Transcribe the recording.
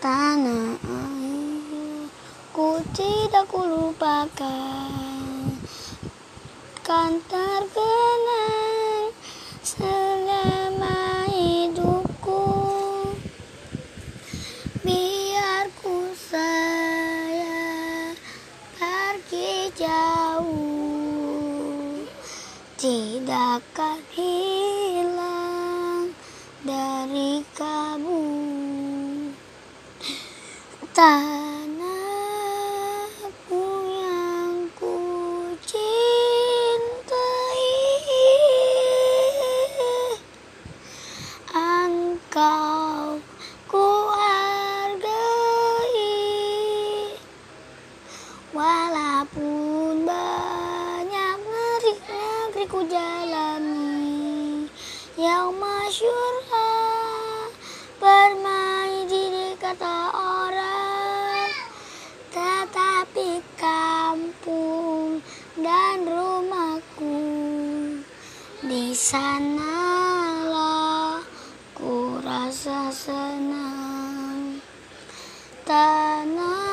tanah air, ku tidak ku lupakan, kan terkenang selama hidupku. Biar ku sayang pergi jauh, tidak akan hilang dari kamu. Tanahku yang ku cintai, engkau ku hargai, walaupun banyak negeri ku jalani yang masyhur bermain di kata orang. Tapi kampung dan rumahku, di sanalah ku rasa senang. Tanah